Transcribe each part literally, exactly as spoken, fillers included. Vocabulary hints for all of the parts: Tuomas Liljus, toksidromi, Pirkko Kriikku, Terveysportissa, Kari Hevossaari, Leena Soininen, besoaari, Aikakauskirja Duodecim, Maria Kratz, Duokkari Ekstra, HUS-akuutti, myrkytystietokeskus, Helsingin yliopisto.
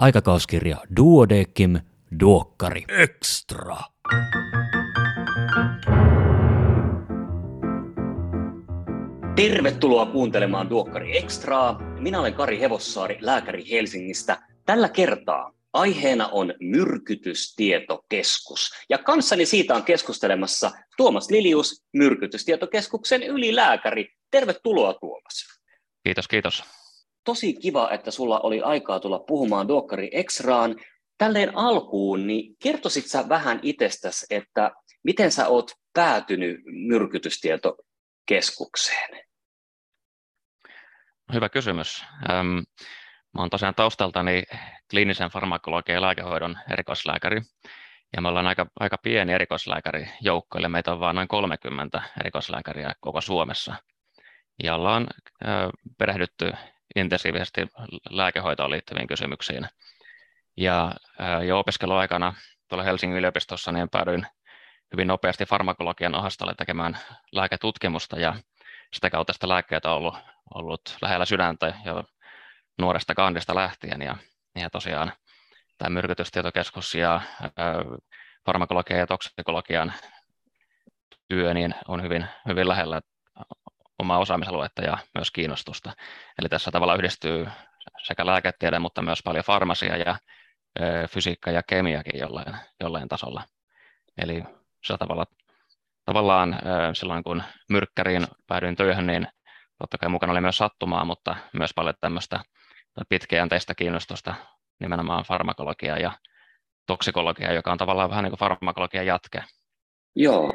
Aikakauskirja Duodecim, Duokkari Ekstra. Tervetuloa kuuntelemaan Duokkari Ekstraa. Minä olen Kari Hevossaari, lääkäri Helsingistä. Tällä kertaa aiheena on myrkytystietokeskus. Ja kanssani siitä on keskustelemassa Tuomas Liljus, myrkytystietokeskuksen ylilääkäri. Tervetuloa, Tuomas. Kiitos, kiitos. Tosi kiva, että sulla oli aikaa tulla puhumaan Duokkari Ekstraan. Tälleen alkuun, niin kertoisit sä vähän itsestäsi, että miten sä oot päätynyt myrkytystietokeskukseen? Hyvä kysymys. Ähm, mä oon tosiaan taustaltani kliinisen farmakologian ja lääkehoidon erikoislääkäri. Ja me ollaan aika, aika pieni erikoislääkärijoukko, eli meitä on vain noin kolmekymmentä erikoislääkäriä koko Suomessa. Ja ollaan äh, perehdytty intensiivisesti lääkehoitoon liittyviin kysymyksiin. Ja ää, jo opiskeluaikana tuolla Helsingin yliopistossa niin päädyin hyvin nopeasti farmakologian osastolle tekemään lääketutkimusta, ja sitä kautta sitä lääkkeitä on ollut, ollut lähellä sydäntä jo nuoresta kandista lähtien. Ja, ja tosiaan tämä myrkytystietokeskus ja ää, farmakologian ja toksikologian työ niin on hyvin, hyvin lähellä omaa osaamisaluetta ja myös kiinnostusta. Eli tässä tavalla yhdistyy sekä lääketiede, mutta myös paljon farmasia ja ö, fysiikka ja kemiakin jollain, jollain tasolla. Eli sillä tavalla, tavallaan ö, silloin, kun myrkkäriin päädyin työhön, niin totta kai mukana oli myös sattumaa, mutta myös paljon tämmöistä pitkäjänteistä kiinnostusta nimenomaan farmakologiaa ja toksikologiaa, joka on tavallaan vähän niin kuin farmakologian jatke. Joo.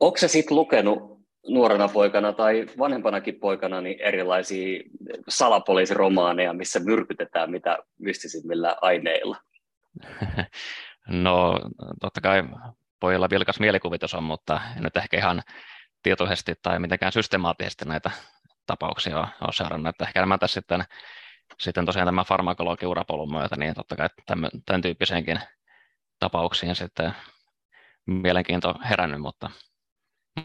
Onko se sitten lukenut nuorena poikana tai vanhempanakin poikana niin erilaisia salapoliisiromaaneja, missä myrkytetään mitä mystisimmillä aineilla? No totta kai pojilla vilkas mielikuvitus on, mutta en nyt ehkä ihan tietoisesti tai mitenkään systemaattisesti näitä tapauksia ole seurannut. Ehkä nämä tässä sitten, sitten tosiaan tämän farmakologiurapolun myötä, niin totta kai tämän, tämän tyyppiseenkin tapauksiin sitten mielenkiinto herännyt, mutta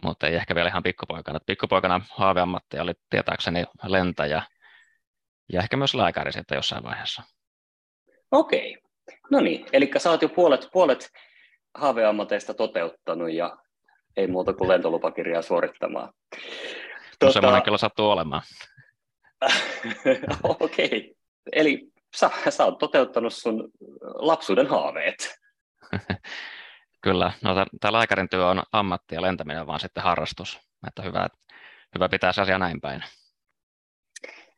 Mutta ei ehkä vielä ihan pikkupoikana. Pikkupoikana haaveammatti oli tietääkseni lentäjä ja ehkä myös lääkäri sitten jossain vaiheessa. Okei. No niin, eli sä oot jo puolet, puolet haaveammateista toteuttanut ja ei muuta kuin lentolupakirjaa suorittamaan. No tota... semmoinen kyllä sattuu olemaan. Okei, eli sä, sä oot toteuttanut sun lapsuuden haaveet. Kyllä. No, tämä lääkärin työ on ammatti ja lentäminen vaan sitten harrastus. Että hyvä, hyvä pitää se asia näin päin.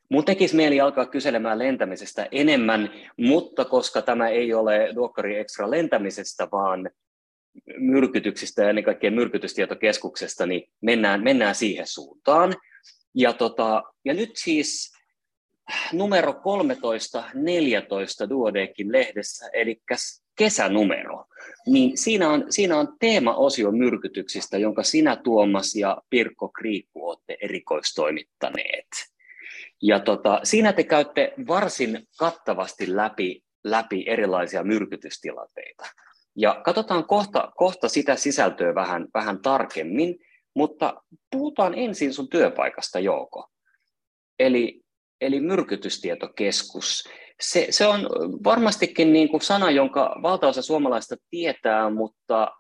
Mun tekisi mieli alkaa kyselemään lentämisestä enemmän, mutta koska tämä ei ole Duokkari Extra lentämisestä, vaan myrkytyksistä ja ennen kaikkea myrkytystietokeskuksesta, niin mennään, mennään siihen suuntaan. Ja, tota, ja nyt siis numero kolmetoista neljätoista Duodecin lehdessä, eli kesänumero, niin siinä on, siinä on teemaosio myrkytyksistä, jonka sinä, Tuomas, ja Pirkko Kriikku olette erikoistoimittaneet. Ja tota, siinä te käytte varsin kattavasti läpi, läpi erilaisia myrkytystilanteita. Ja katsotaan kohta, kohta sitä sisältöä vähän, vähän tarkemmin, mutta puhutaan ensin sun työpaikasta, Jouko. Eli, eli myrkytystietokeskus. Se, se on varmastikin niin kuin sana, jonka valtaosa suomalaista tietää, mutta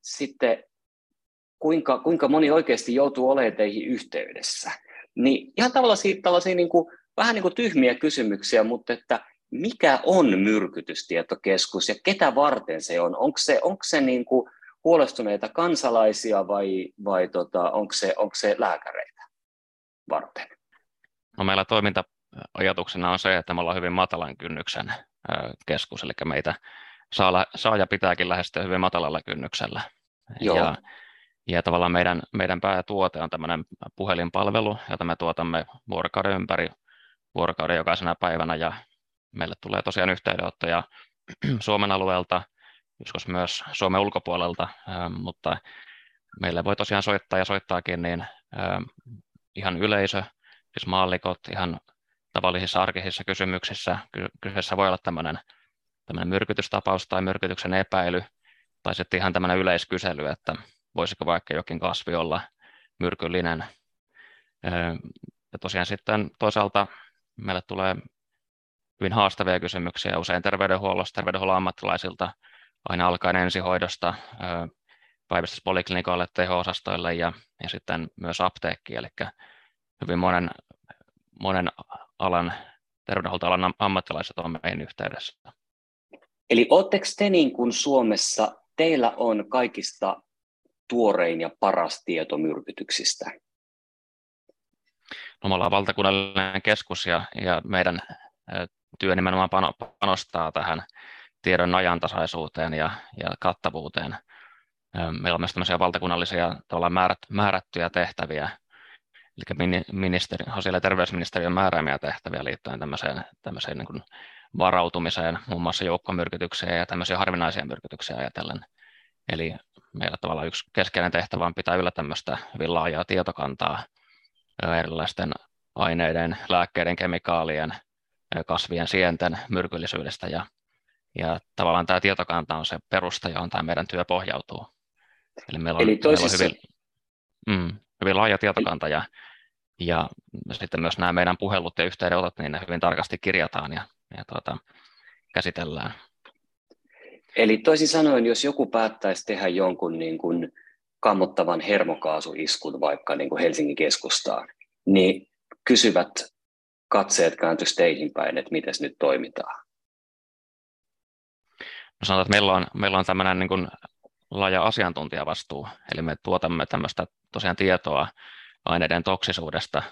sitten kuinka, kuinka moni oikeasti joutuu olemaan teihin yhteydessä. Niin ihan tällaisia, tällaisia niin kuin, vähän niin kuin tyhmiä kysymyksiä, mutta että mikä on myrkytystietokeskus ja ketä varten se on? Onko se, onko se niin kuin huolestuneita kansalaisia vai, vai tota, onko se, onko se lääkäreitä varten? No, meillä toiminta ajatuksena on se, että me ollaan hyvin matalan kynnyksen keskus, eli meitä saa, saa ja pitääkin lähestyä hyvin matalalla kynnyksellä. Ja, ja tavallaan meidän, meidän päätuote on tämmöinen puhelinpalvelu, jota me tuotamme vuorokauden ympäri vuorokauden jokaisena päivänä, ja meille tulee tosiaan yhteydenottoja Suomen alueelta, joskus myös Suomen ulkopuolelta, mutta meille voi tosiaan soittaa ja soittaakin niin ihan yleisö, siis maallikot, ihan tavallisissa arkisissa kysymyksissä. Kyseessä voi olla tämmöinen, tämmöinen myrkytystapaus tai myrkytyksen epäily, tai sitten ihan tämmöinen yleiskysely, että voisiko vaikka jokin kasvi olla myrkyllinen. Ja tosiaan sitten toisaalta meille tulee hyvin haastavia kysymyksiä usein terveydenhuollosta, terveydenhuollon ammattilaisilta, aina alkaen ensihoidosta, päivystyspoliklinikoille, teho-osastoille ja, ja sitten myös apteekkiin, eli hyvin monen, monen alan, terveydenhuoltoalan ammattilaiset on meidän yhteydessä. Eli oletteko te niin kuin Suomessa, teillä on kaikista tuorein ja paras tieto myrkytyksistä? No, me ollaan valtakunnallinen keskus ja, ja meidän työ nimenomaan panostaa tähän tiedon ajantasaisuuteen ja, ja kattavuuteen. Meillä on myös tämmöisiä valtakunnallisia määrät, määrättyjä tehtäviä, eli ministeri, sosiaali- ja terveysministeriön määräämiä tehtäviä liittyen tämmöiseen, tämmöiseen niin kuin varautumiseen, muun muassa joukkomyrkytykseen ja tämmöisiä harvinaisia myrkytyksiä ajatellen. Eli meillä tavallaan yksi keskeinen tehtävä on pitää yllä tämmöistä hyvin laajaa tietokantaa erilaisten aineiden, lääkkeiden, kemikaalien, kasvien, sienten myrkyllisyydestä ja Ja tavallaan tämä tietokanta on se perusta, johon tämä meidän työ pohjautuu. Eli meillä on, Eli toisissa... meillä on hyvin, mm, hyvin laaja tietokanta ja, ja sitten myös nämä meidän puhelut ja yhteydenotot, niin ne hyvin tarkasti kirjataan ja, ja tuota, käsitellään. Eli toisin sanoen, jos joku päättäisi tehdä jonkun niin kuin kammottavan hermokaasuiskun vaikka niin kuin Helsingin keskustaan, niin kysyvät katseet kääntyisi teihin päin, että miten nyt toimitaan. No sanotaan, että meillä on, meillä on tämmöinen niin kuin laaja asiantuntijavastuu, eli me tuotamme tämmöistä tosiaan tietoa aineiden toksisuudesta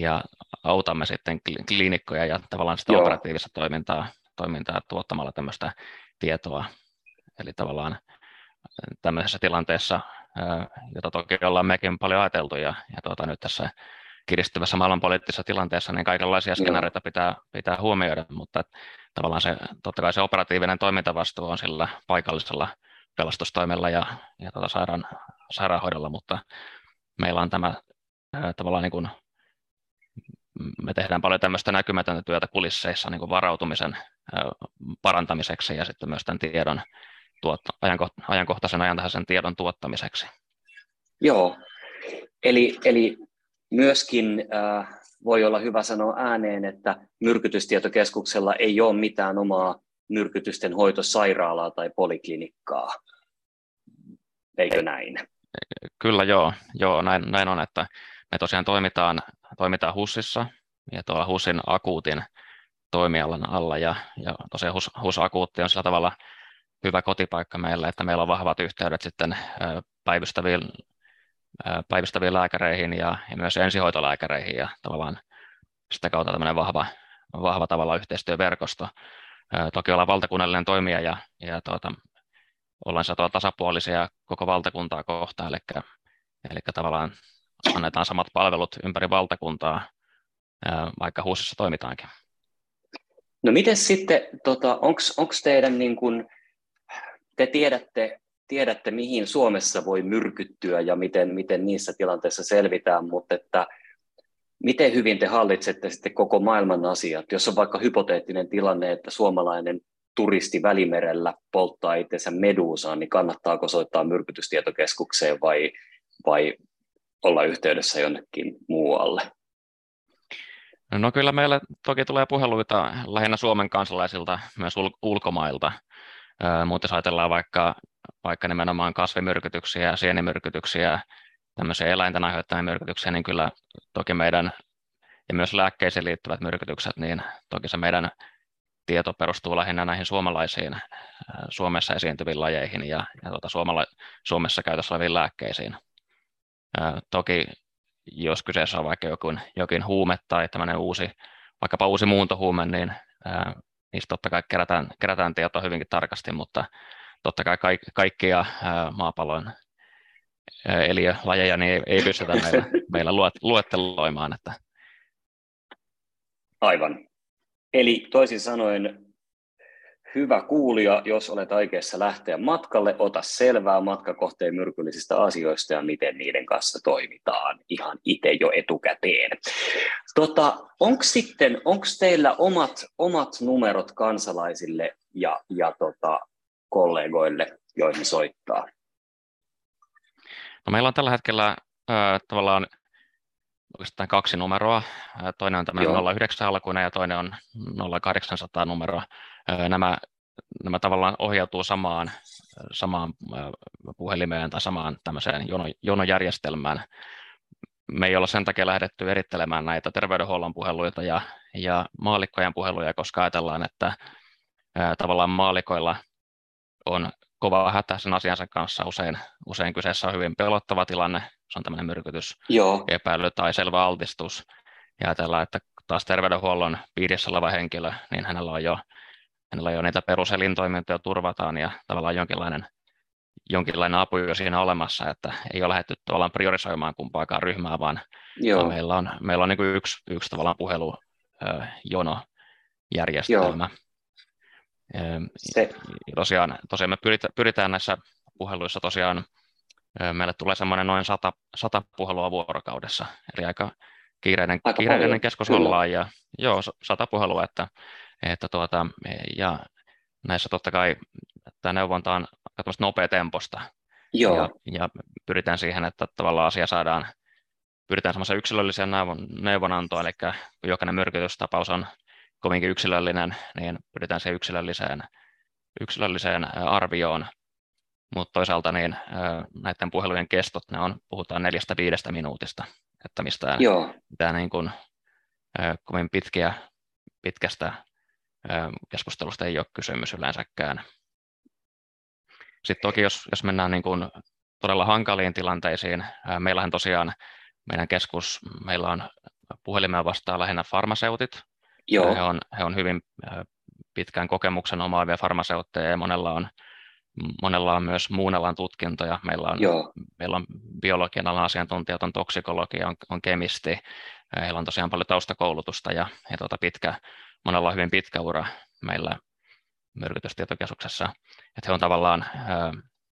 ja autamme sitten kliinikkoja ja tavallaan sitä Joo. operatiivista toimintaa, toimintaa tuottamalla tämmöistä tietoa. Eli tavallaan tämmöisessä tilanteessa, jota toki ollaan mekin paljon ajateltu ja, ja tuota, nyt tässä kiristyvässä maailmanpoliittisessa tilanteessa, niin kaikenlaisia skenaarioita pitää, pitää huomioida, mutta tavallaan se, totta kai se operatiivinen toimintavastuu on sillä paikallisella pelastustoimella ja, ja tota sairaan, sairaanhoidolla, mutta meillä on tämä ää, tavallaan niin kuin, me tehdään paljon tämmöistä näkymätöntä työtä kulisseissa niin kuin varautumisen ää, parantamiseksi ja sitten myös tämän tiedon tuotta, ajankohtaisen, ajankohtaisen ajantasaisen tiedon tuottamiseksi. Joo, eli, eli myöskin äh, voi olla hyvä sanoa ääneen, että myrkytystietokeskuksella ei ole mitään omaa myrkytysten hoitosairaalaa tai poliklinikkaa, eikö näin? Kyllä joo, joo näin, näin on, että me tosiaan toimitaan, toimitaan HUSissa ja tuolla HUSin akuutin toimialan alla ja, ja tosiaan HUS, HUS-akuutti on sillä tavalla hyvä kotipaikka meillä, että meillä on vahvat yhteydet sitten äh, päivystäviin päivystäviin lääkäreihin ja, ja myös ensihoitolääkäreihin ja tavallaan sitä kautta tämmöinen vahva, vahva tavalla yhteistyöverkosto. Toki ollaan valtakunnallinen toimija ja, ja tuota, ollaan siellä tasapuolisia koko valtakuntaa kohtaan, eli, eli tavallaan annetaan samat palvelut ympäri valtakuntaa, vaikka HUSissa toimitaankin. No miten sitten, tota, onko teidän, niin kun, te tiedätte, Tiedätte, mihin Suomessa voi myrkyttyä ja miten, miten niissä tilanteissa selvitään, mutta että miten hyvin te hallitsette sitten koko maailman asiat, jos on vaikka hypoteettinen tilanne, että suomalainen turisti Välimerellä polttaa itsensä meduusaan, niin kannattaako soittaa myrkytystietokeskukseen vai, vai olla yhteydessä jonnekin muualle? No kyllä meillä toki tulee puheluita lähinnä Suomen kansalaisilta myös ulkomailta, mutta jos ajatellaan vaikka vaikka nimenomaan kasvimyrkytyksiä, sienimyrkytyksiä, tämmöisiä eläinten aiheuttamia myrkytyksiä, niin kyllä toki meidän, ja myös lääkkeisiin liittyvät myrkytykset, niin toki se meidän tieto perustuu lähinnä näihin suomalaisiin, Suomessa esiintyviin lajeihin ja, ja tuota, suomala- Suomessa käytössä oleviin lääkkeisiin. Ää, toki jos kyseessä on vaikka jokin, jokin huume tai tämmöinen uusi, vaikkapa uusi muuntohuume, niin ää, niistä totta kai kerätään, kerätään tietoa hyvinkin tarkasti, mutta totta kai kaikkia maapallon eliölajeja niin ei pystytä meillä, meillä luetteloimaan. Että. Aivan. Eli toisin sanoen, hyvä kuulija, jos olet aikeessa lähteä matkalle, ota selvää matkakohteen myrkyllisistä asioista ja miten niiden kanssa toimitaan ihan itse jo etukäteen. Tota, onko sitten, onko teillä omat, omat numerot kansalaisille ja, ja tota, kollegoille, joihin soittaa? No meillä on tällä hetkellä äh, tavallaan oikeastaan kaksi numeroa. Toinen on tämmöinen Joo. nolla yhdeksän alkuinen ja toinen on nolla kahdeksansataa numero. Nämä, nämä tavallaan ohjautuu samaan, samaan puhelimeen tai samaan tämmöiseen jono, jonojärjestelmään. Me ei olla sen takia lähdetty erittelemään näitä terveydenhuollon puheluita ja, ja maallikkojen puheluja, koska ajatellaan, että ää, tavallaan maallikoilla on kova hätä sen asiansa kanssa. Usein, usein kyseessä on hyvin pelottava tilanne, se on tämmöinen myrkytys, Joo. epäily tai selvä altistus. Ja ajatellaan, että taas terveydenhuollon piirissä oleva henkilö, niin hänellä on jo, hänellä on jo niitä peruselintoimintoja turvataan ja tavallaan jonkinlainen jonkinlainen apu jo siinä olemassa, että ei ole lähdetty tavallaan priorisoimaan kumpaakaan ryhmää, vaan Joo. meillä on, meillä on niin kuin yksi, yksi tavallaan puhelujonojärjestelmä. Tosiaan, tosiaan me pyritään, pyritään näissä puheluissa tosiaan, meille tulee semmoinen noin sata, sata puhelua vuorokaudessa, eli aika kiireinen, aika kiireinen keskus ollaan, ja joo, sata puhelua, että, että tuota, ja näissä totta kai tämä neuvonta on nopeatempoista ja, ja pyritään siihen, että tavallaan asia saadaan, pyritään semmoisen yksilöllisen neuvon, neuvonantoon, eli kun jokainen myrkytystapaus on kovinkin yksilöllinen, niin pyritään siihen yksilölliseen, yksilölliseen arvioon, mutta toisaalta niin näiden puhelujen kestot, ne on, puhutaan neljästä viidestä minuutista, että mistään mitään niin kuin, kovin pitkiä, pitkästä keskustelusta ei ole kysymys yleensäkään. Sitten toki, jos, jos mennään niin kuin todella hankaliin tilanteisiin, meillähän tosiaan meidän keskus, meillä on puhelimeen vastaan lähinnä farmaseutit. Joo. He on, he on hyvin pitkän kokemuksen omaavia farmaseutteja ja monella on, monella on myös muun alan tutkintoja. Meillä on, meillä on biologian alan asiantuntijat, on toksikologia, on, on kemisti. Heillä on tosiaan paljon taustakoulutusta ja, ja tuota pitkä, monella on hyvin pitkä ura meillä myrkytystietokeskuksessa, että he on tavallaan,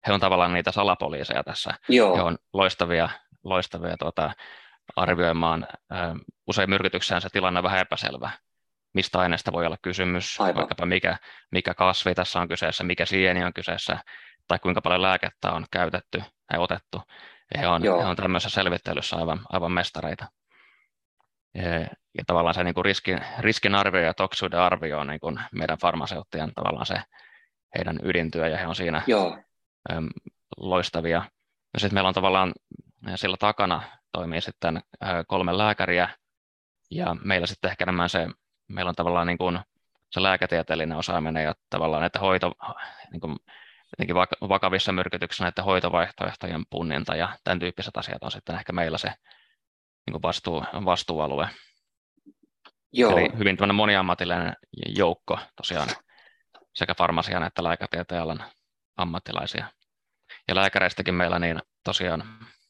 he on tavallaan niitä salapoliiseja tässä. Joo. He on loistavia, loistavia tuota, arvioimaan. Usein myrkytykseen se tilanne on vähän epäselvä, mistä aineesta voi olla kysymys, Aivan. vaikkapa mikä, mikä kasvi tässä on kyseessä, mikä sieni on kyseessä, tai kuinka paljon lääkettä on käytetty tai otettu. He on, he on tämmöisessä selvittelyssä aivan, aivan mestareita. Ja tavallaan se niin kuin riskin, riskin arvio ja toksisuuden arvio on niin kuin meidän farmaseuttien tavallaan se heidän ydintyö ja he on siinä äm, loistavia. Ja sitten meillä on tavallaan, sillä takana toimii sitten ä, kolme lääkäriä ja meillä sitten ehkä enemmän se, meillä on tavallaan niin kuin se lääketieteellinen osaaminen ja tavallaan että hoito, niin kuin jotenkin vakavissa myrkytyksissä näiden hoitovaihtoehtojen punninta ja tämän tyyppiset asiat on sitten ehkä meillä se niin vastuu, vastuualue. Joo. Eli hyvin tämmöinen moniammatillinen joukko tosiaan sekä farmasian että lääketieteen alan ammattilaisia. Ja lääkäreistäkin meillä niin tosiaan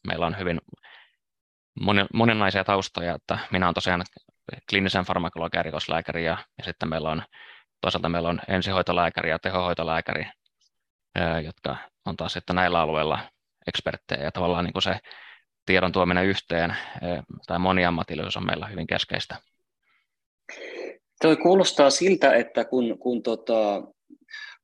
meillä on hyvin moni, monenlaisia taustoja, että minä olen tosiaan kliinisen farmakologian erikoislääkäri ja, ja sitten meillä on toisaalta meillä on ensihoitolääkäri ja tehohoitolääkäri, jotka on taas sitten näillä alueilla eksperttejä ja tavallaan niin kuin se tiedon tuominen yhteen tai moniammatillisuus on meillä hyvin keskeistä. Toi kuulostaa siltä, että kun, kun, tota,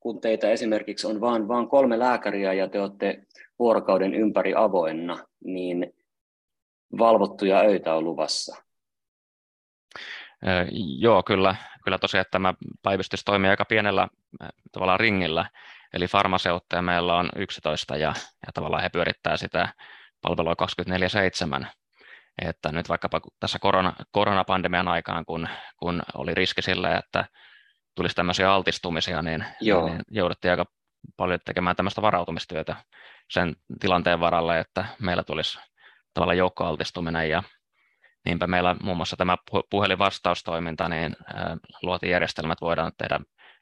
kun teitä esimerkiksi on vain vaan kolme lääkäriä ja te olette vuorokauden ympäri avoinna, niin valvottuja öitä on luvassa. Öö, joo, kyllä, kyllä tosiaan tämä päivystys toimii aika pienellä tavallaan ringillä, eli farmaseutteja meillä on yksitoista ja, ja tavallaan he pyörittää sitä palvelua kaksikymmentäneljä seitsemän. Että nyt vaikkapa tässä korona, koronapandemian aikaan, kun, kun oli riski sillä, että tulisi tämmöisiä altistumisia, niin, niin jouduttiin aika paljon tekemään tämmöistä varautumistyötä sen tilanteen varalle, että meillä tulisi tavallaan joukkoaltistuminen. Ja niinpä meillä muun muassa tämä puhelinvastaustoiminta, niin luotiin järjestelmät, voidaan tehdä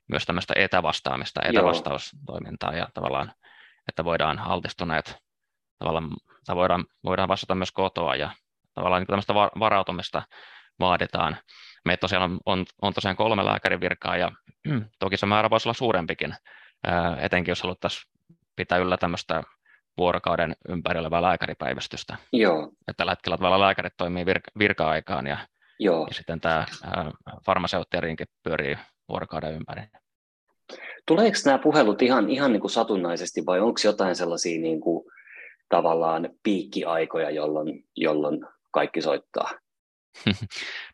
myös tämmöistä etävastaamista, etävastaustoimintaa ja tavallaan, että voidaan altistuneet, tavallaan, tai voidaan, voidaan vastata myös kotoa ja tavallaan niin tämmöistä varautumista vaaditaan. Meitä tosiaan on, on, on tosiaan kolme lääkärin virkaa ja toki se määrä voisi olla suurempikin, ää, etenkin jos haluttaisiin pitää yllä tämmöistä vuorokauden ympäri olevaa lääkäripäivystystä. Joo. Ja tällä hetkellä tavallaan lääkärit toimii virka, virka-aikaan ja, Joo. ja sitten tämä farmaseuttirinki pyörii vuorokauden ympäri. Tuleeko nämä puhelut ihan, ihan niin kuin satunnaisesti vai onko jotain sellaisia niin kuin, tavallaan piikkiaikoja, jolloin, jolloin kaikki soittaa?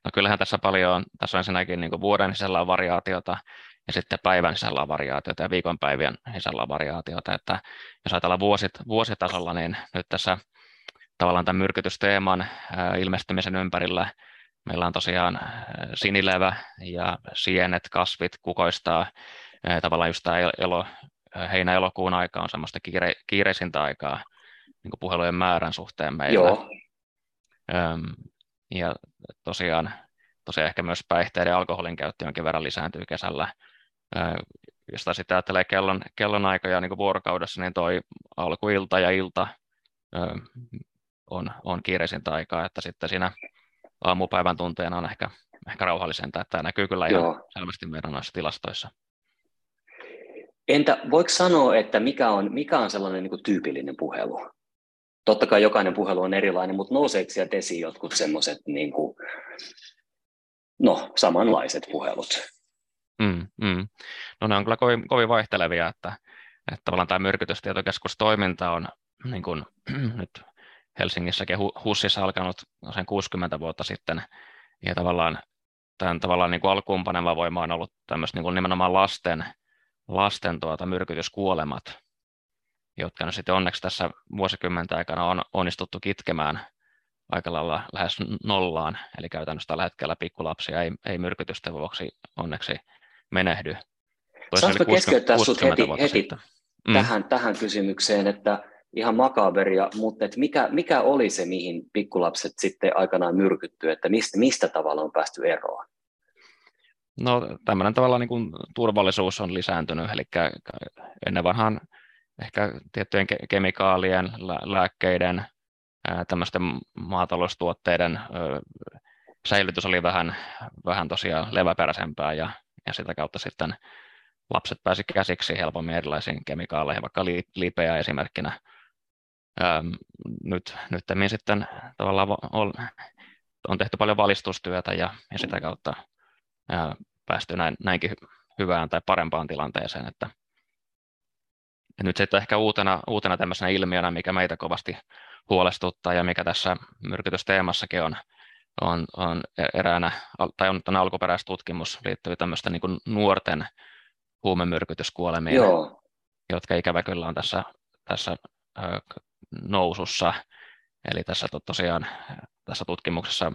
No kyllähän tässä paljon on, tässä on ensinnäkin niin kuin vuoden sisällä on variaatiota ja sitten päivän sisällä on variaatiota ja viikonpäivien sisällä on variaatiota, että jos ajatellaan vuosit, vuositasolla, niin nyt tässä tavallaan tämän myrkytysteeman ilmestymisen ympärillä meillä on tosiaan sinilevä ja sienet, kasvit kukoistaa, tavallaan just tämä elo, heinä-elokuun aika on semmoista kiire, kiireisintä aikaa niin kuin puhelujen määrän suhteen meillä. Joo. Öm, ja tosiaan, tosiaan ehkä myös päihteiden ja alkoholin käyttö jonkin verran lisääntyy kesällä. Jos taas sitten ajattelee kellon, kellonaikoja niin kuin vuorokaudessa, niin toi alkuilta ja ilta öö, on, on kiireisintä aikaa, että sitten siinä aamupäivän tunteena on ehkä, ehkä rauhallisenta, että tämä näkyy kyllä ihan Joo. selvästi meidän noissa tilastoissa. Entä voiko sanoa, että mikä on, mikä on sellainen niin kuin tyypillinen puhelu? Totta kai jokainen puhelu on erilainen, mutta nouseeko sieltä esiin jotkut semmoiset niin kuin, no, samanlaiset puhelut? Mm, mm. No ne on kyllä kovin, kovin vaihtelevia, että, että tavallaan tämä myrkytystietokeskustoiminta on niin kuin, nyt Helsingissäkin HUSissa alkanut sen kuusikymmentä vuotta sitten, ja tavallaan tämän tavallaan niin kuin alkuunpaneva voima on ollut tämmöistä niin kuin nimenomaan lasten, lasten tuota, myrkytyskuolemat, jotka no sitten onneksi tässä vuosikymmentä aikana on onnistuttu kitkemään aika lailla lähes nollaan, eli käytännössä tällä hetkellä pikkulapsia ei, ei myrkytysten vuoksi onneksi menehdy. Saanko keskeyttää sinut heti, heti tähän, mm. tähän kysymykseen, että ihan makaberia, mutta et mikä, mikä oli se, mihin pikkulapset sitten aikanaan myrkyttyy, että mistä, mistä tavalla on päästy eroon? No tämmöinen tavallaan niin kuin turvallisuus on lisääntynyt, eli ennen vanhaan ehkä tiettyjen ke- kemikaalien, lä- lääkkeiden, ää, tämmöisten maataloustuotteiden ö, säilytys oli vähän, vähän tosiaan leväperäisempää ja, ja sitä kautta sitten lapset pääsi käsiksi helpommin erilaisiin kemikaaleihin, vaikka li- lipeä esimerkkinä. Öm, nyt nyttemmin sitten tavallaan on, on tehty paljon valistustyötä ja, ja sitä kautta ää, päästy näin, näinkin hyvään tai parempaan tilanteeseen, että ja nyt sitten ehkä uutena, uutena tämmöisenä ilmiönä, mikä meitä kovasti huolestuttaa ja mikä tässä myrkytysteemassakin on, on, on eräänä, tai on tämän alkuperäistutkimus liittyy tämmöistä niin kuin nuorten huumemyrkytyskuolemiin, Joo. jotka ikävä kyllä on tässä, tässä nousussa. Eli tässä tosiaan tässä tutkimuksessa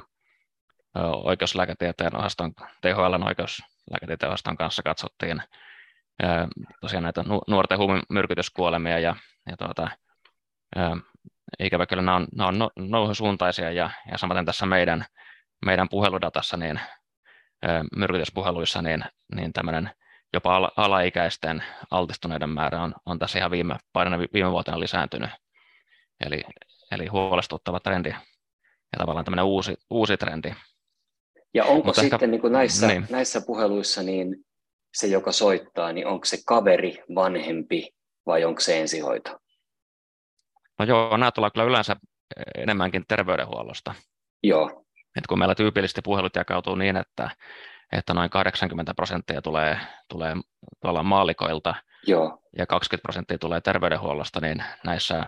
oikeuslääketieteen osaston, T H L:n oikeuslääketieteen osaston kanssa katsottiin tosiaan näitä nuorten huumemyrkytyskuolemia ja, ja tuota, ikävä kyllä nämä on, nämä on noususuuntaisia ja, ja samaten tässä meidän, meidän puheludatassa, niin myrkytyspuheluissa, niin, niin tämmöinen jopa al- alaikäisten altistuneiden määrä on, on tässä ihan viime, viime vuotena lisääntynyt. Eli, eli huolestuttava trendi ja tavallaan tämmöinen uusi, uusi trendi. Ja onko Mutta sitten ehkä, niin kuin näissä, niin. näissä puheluissa niin se, joka soittaa, niin onko se kaveri, vanhempi vai onko se ensihoito? No joo, nämä tullaan kyllä yleensä enemmänkin terveydenhuollosta. Joo. Et kun meillä tyypillisesti puhelut jakautuu niin, että, että noin kahdeksankymmentä prosenttia tulee, tulee tuolla maallikoilta Joo. ja kaksikymmentä prosenttia tulee terveydenhuollosta, niin näissä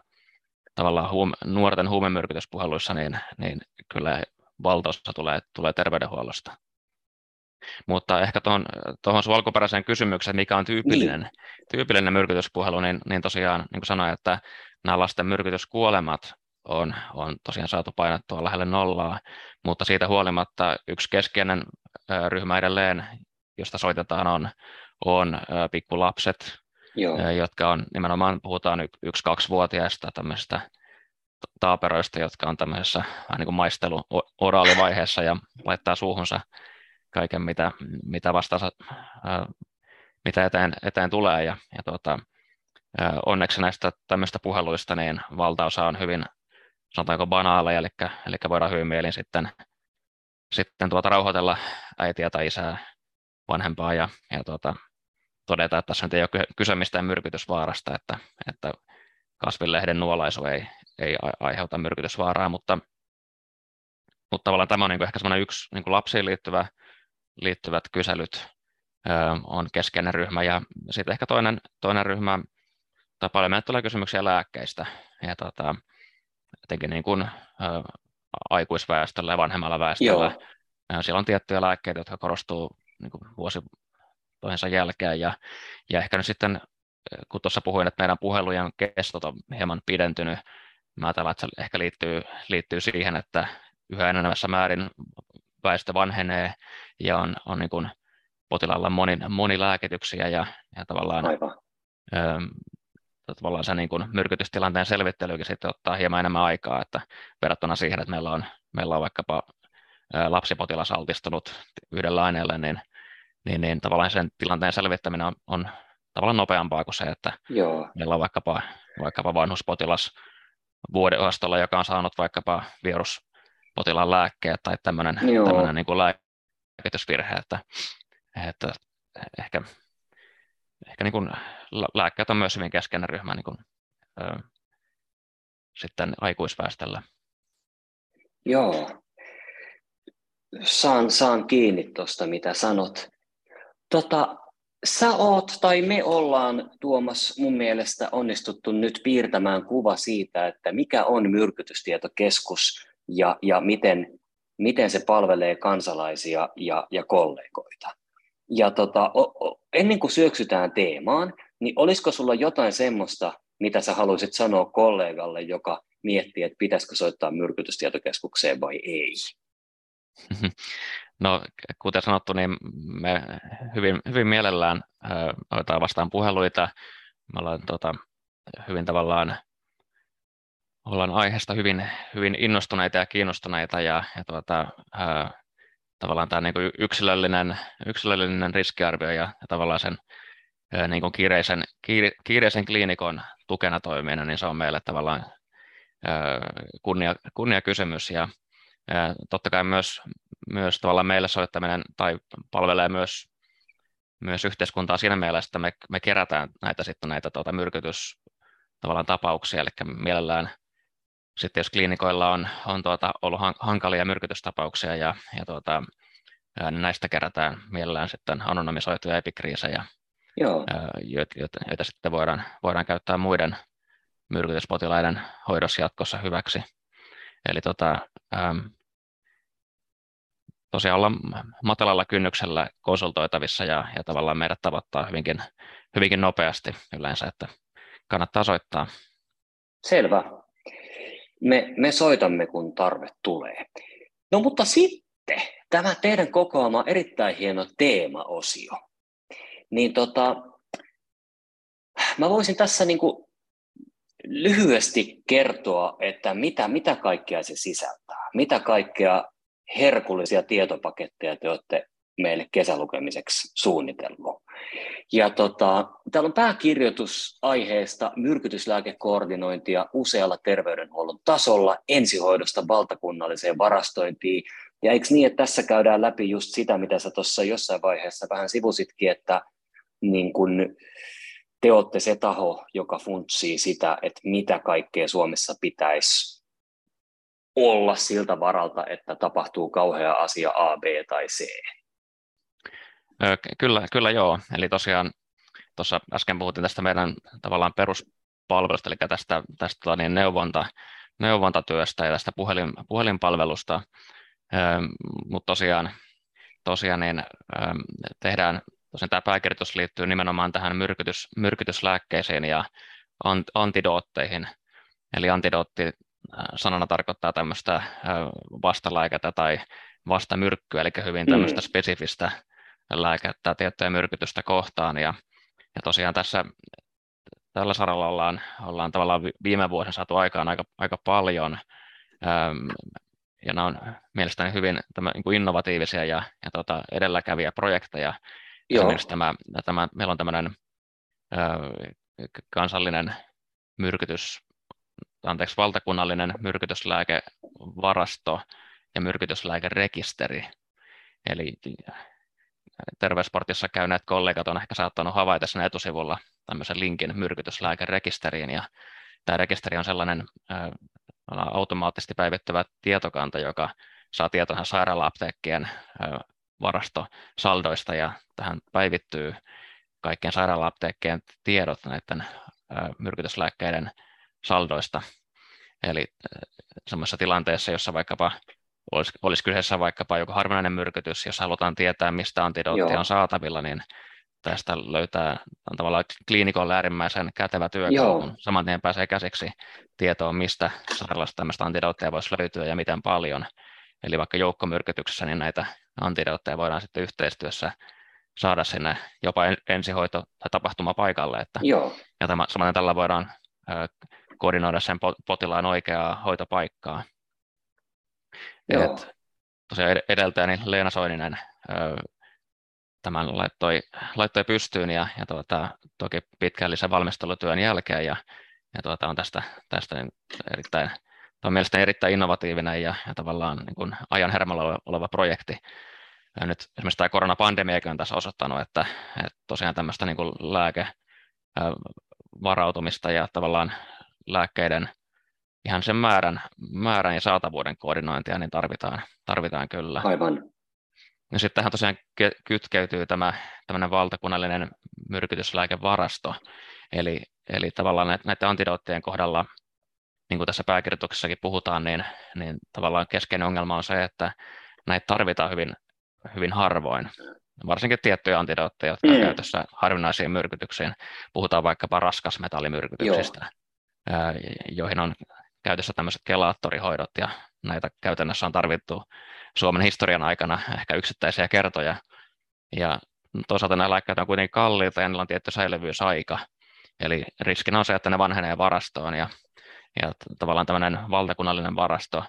tavallaan huume, nuorten huumemyrkytyspuheluissa niin, niin kyllä valtaosa tulee, tulee terveydenhuollosta. Mutta ehkä tuohon sinun alkuperäiseen kysymykseen, mikä on tyypillinen, niin. tyypillinen myrkytyspuhelu, niin, niin tosiaan niin kuin sanoin, että nämä lasten myrkytyskuolemat on, on tosiaan saatu painettua lähelle nollaa, mutta siitä huolimatta yksi keskeinen ryhmä edelleen, josta soitetaan, on, on pikkulapset, Joo. jotka on nimenomaan, puhutaan yksi-kaksivuotiaista tämmöisistä taaperoista, jotka on tämmöisessä niin kuin maistelu oraalivaiheessa ja laittaa suuhunsa kaiken, mitä, mitä vastaansa, äh, mitä eteen, eteen tulee. Ja, ja tuota, äh, onneksi näistä tämmöistä puheluista niin valtaosa on hyvin, sanotaanko banaaleja, eli, eli voidaan hyvin mielin sitten, sitten tuota, rauhoitella äitiä tai isää, vanhempaa ja, ja tuota, todeta, että tässä nyt ei ole kyse mistään myrkytysvaarasta, että, että kasvilehden nuolaisu ei, ei aiheuta myrkytysvaaraa, mutta, mutta tavallaan tämä on niin kuin ehkä semmoinen yksi niin kuin lapsiin liittyvä liittyvät kyselyt ö, on keskeinen ryhmä ja sitten ehkä toinen, toinen ryhmä, tai paljon meille tulee kysymyksiä lääkkeistä ja tota, jotenkin niin kuin, ö, aikuisväestöllä ja vanhemmalla väestöllä. Joo. Siellä on tiettyjä lääkkeitä, jotka korostuu niin kuin vuosi toisensa jälkeen. Ja, ja ehkä nyt sitten, kun tuossa puhuin, että meidän puhelujen kestot on hieman pidentynyt, mä ajattelen, että se ehkä liittyy, liittyy siihen, että yhä enenevässä määrin väestö vanhenee ja on, on niin kuin potilaalla moni, monilääkityksiä ja, ja tavallaan, ö, tavallaan se niin kuin myrkytystilanteen selvittelykin sitten ottaa hieman enemmän aikaa, että verrattuna siihen, että meillä on, meillä on vaikkapa lapsipotilas altistunut yhdellä aineelle, niin, niin, niin tavallaan sen tilanteen selvittäminen on, on tavallaan nopeampaa kuin se, että Joo. meillä on vaikkapa, vaikkapa vanhuspotilas vuodeosastolla, joka on saanut vaikkapa viruspotilaan lääkkeet tai tämmöinen, tämmöinen niin kuin lääkitysvirhe, että, että ehkä, ehkä niin kuin lääkkeet on myös hyvin keskeinen ryhmä niin kuin, ö, sitten aikuisväestöllä. Joo, saan, saan kiinni tuosta, mitä sanot. Tota, sä oot, tai me ollaan, Tuomas, mun mielestä onnistuttu nyt piirtämään kuva siitä, että mikä on myrkytystietokeskus ja, ja miten, miten se palvelee kansalaisia ja, ja kollegoita. Ja tota, o, o, ennen kuin syöksytään teemaan, niin olisiko sulla jotain semmoista, mitä sä haluaisit sanoa kollegalle, joka miettii, että pitäisikö soittaa myrkytystietokeskukseen vai ei? No, kuten sanottu, niin me hyvin, hyvin mielellään otetaan vastaan puheluita. Me ollaan tota, hyvin tavallaan ollaan aiheesta hyvin, hyvin innostuneita ja kiinnostuneita ja, ja tuota, ää, tavallaan tämä niin kuin yksilöllinen, yksilöllinen riskiarvio ja, ja tavallaan sen ää, niin kuin kiireisen, kiire, kiireisen kliinikon tukena toimiminen, niin se on meille tavallaan ää, kunnia, kunniakysymys ja ää, totta kai myös Myös tavallaan meille soittaminen tai palvelee myös, myös yhteiskuntaa siinä mielessä, että me, me kerätään näitä, sitten näitä tuota, myrkytystapauksia, eli mielellään sitten jos kliinikoilla on, on tuota, ollut hankalia myrkytystapauksia ja, ja tuota, näistä kerätään mielellään sitten anonymisoituja epikriisejä, Joo. Joita, joita, joita sitten voidaan, voidaan käyttää muiden myrkytyspotilaiden hoidossa jatkossa hyväksi. Eli tota, ähm, Tosiaan ollaan matalalla kynnyksellä konsultoitavissa ja, ja tavallaan meidät tavoittaa hyvinkin, hyvinkin nopeasti yleensä, että kannattaa soittaa. Selvä. Me, me soitamme, kun tarve tulee. No mutta sitten tämä teidän kokoama erittäin hieno teemaosio. Niin tota, mä voisin tässä niin kuin lyhyesti kertoa, että mitä, mitä kaikkea se sisältää, mitä kaikkea herkullisia tietopaketteja te olette meille kesälukemiseksi suunnitellut. Ja tota, täällä on pääkirjoitus aiheesta myrkytyslääkekoordinointia usealla terveydenhuollon tasolla, ensihoidosta valtakunnalliseen varastointiin. Ja eikö niin, että tässä käydään läpi just sitä, mitä sä tuossa jossain vaiheessa vähän sivusitkin, että niin kun te olette se taho, joka funtsii sitä, että mitä kaikkea Suomessa pitäisi olla siltä varalta, että tapahtuu kauhea asia A, B tai C? Kyllä, kyllä joo. Eli tosiaan tuossa äsken puhuttiin tästä meidän tavallaan peruspalvelusta, eli tästä, tästä niin neuvonta, neuvontatyöstä ja tästä puhelin, puhelinpalvelusta, mutta tosiaan, tosiaan niin tehdään, tosiaan tämä pääkirjoitus liittyy nimenomaan tähän myrkytys, myrkytyslääkkeisiin ja antidootteihin, eli antidootti sanana tarkoittaa tämmöistä vastalääkettä tai vastamyrkkyä, eli hyvin tämmöistä spesifistä lääkettä tiettyä myrkytystä kohtaan. Ja, ja tosiaan tässä tällä saralla ollaan, ollaan tavallaan viime vuosina saatu aikaan aika, aika paljon, ja nämä on mielestäni hyvin tämä, niin kuin innovatiivisia ja, ja tota, edelläkäviä projekteja. Joo. Esimerkiksi tämä, tämä, meillä on tämmöinen kansallinen myrkytys, anteeksi, valtakunnallinen myrkytyslääkevarasto ja myrkytyslääkerekisteri. Eli Terveysportissa käyneet kollegat on ehkä saattanut havaita sen etusivulla tämmöisen linkin myrkytyslääkerekisteriin. Ja tämä rekisteri on sellainen ä, automaattisesti päivittyvä tietokanta, joka saa tietoa sairaala-apteekkien ä, varastosaldoista ja tähän päivittyy kaikkien sairaala-apteekkien tiedot näiden ä, myrkytyslääkkeiden saldoista. Eli sellaisessa tilanteessa, jossa vaikkapa olisi, olisi kyseessä vaikkapa joku harvinainen myrkytys, jos halutaan tietää, mistä antidottia Joo. on saatavilla, niin tästä löytää tavallaan kliinikon äärimmäisen kätevä työkalu, kun saman tien pääsee käsiksi tietoon, mistä sairaalasta tämmöistä antidootteja voisi löytyä ja miten paljon. Eli vaikka joukkomyrkytyksessä, niin näitä antidootteja voidaan sitten yhteistyössä saada sinne jopa ensihoito- tai tapahtumapaikalle. Että, ja tämä, saman tällä voidaan äh, koordinoida sen potilaan oikeaa hoitopaikkaa. Et, tosiaan edeltäjäni niin Leena Soininen äh, tämän laittoi, laittoi pystyyn ja, ja tuota, toki pitkällisen valmistelutyön jälkeen. Ja, ja tuota, on tästä, tästä erittäin, on mielestäni erittäin innovatiivinen ja, ja tavallaan niin kuin ajan hermolla oleva projekti. Ja nyt esimerkiksi tämä koronapandemiakin on tässä osoittanut, että, että tosiaan tämmöistä niin kuin lääkevarautumista ja tavallaan lääkkeiden ihan sen määrän, määrän ja saatavuuden koordinointia niin tarvitaan, tarvitaan kyllä. Aivan. Ja sitten tähän tosiaan kytkeytyy tämä tämmöinen valtakunnallinen myrkytyslääkevarasto. Eli, eli tavallaan näiden antidoottien kohdalla, niin kuin tässä pääkirjoituksessakin puhutaan, niin, niin tavallaan keskeinen ongelma on se, että näitä tarvitaan hyvin, hyvin harvoin. Varsinkin tiettyjä antidootteja, jotka on mm. käytössä harvinaisiin myrkytyksiin. Puhutaan vaikkapa raskasmetallimyrkytyksistä, Joo. joihin on käytössä tämmöiset kelaattorihoidot, ja näitä käytännössä on tarvittu Suomen historian aikana ehkä yksittäisiä kertoja. Ja toisaalta nämä lääkkeet on kuitenkin kalliita, ja niillä on tietty säilyvyysaika. Eli riskinä on se, että ne vanhenee varastoon, ja, ja tavallaan tämmöinen valtakunnallinen varasto,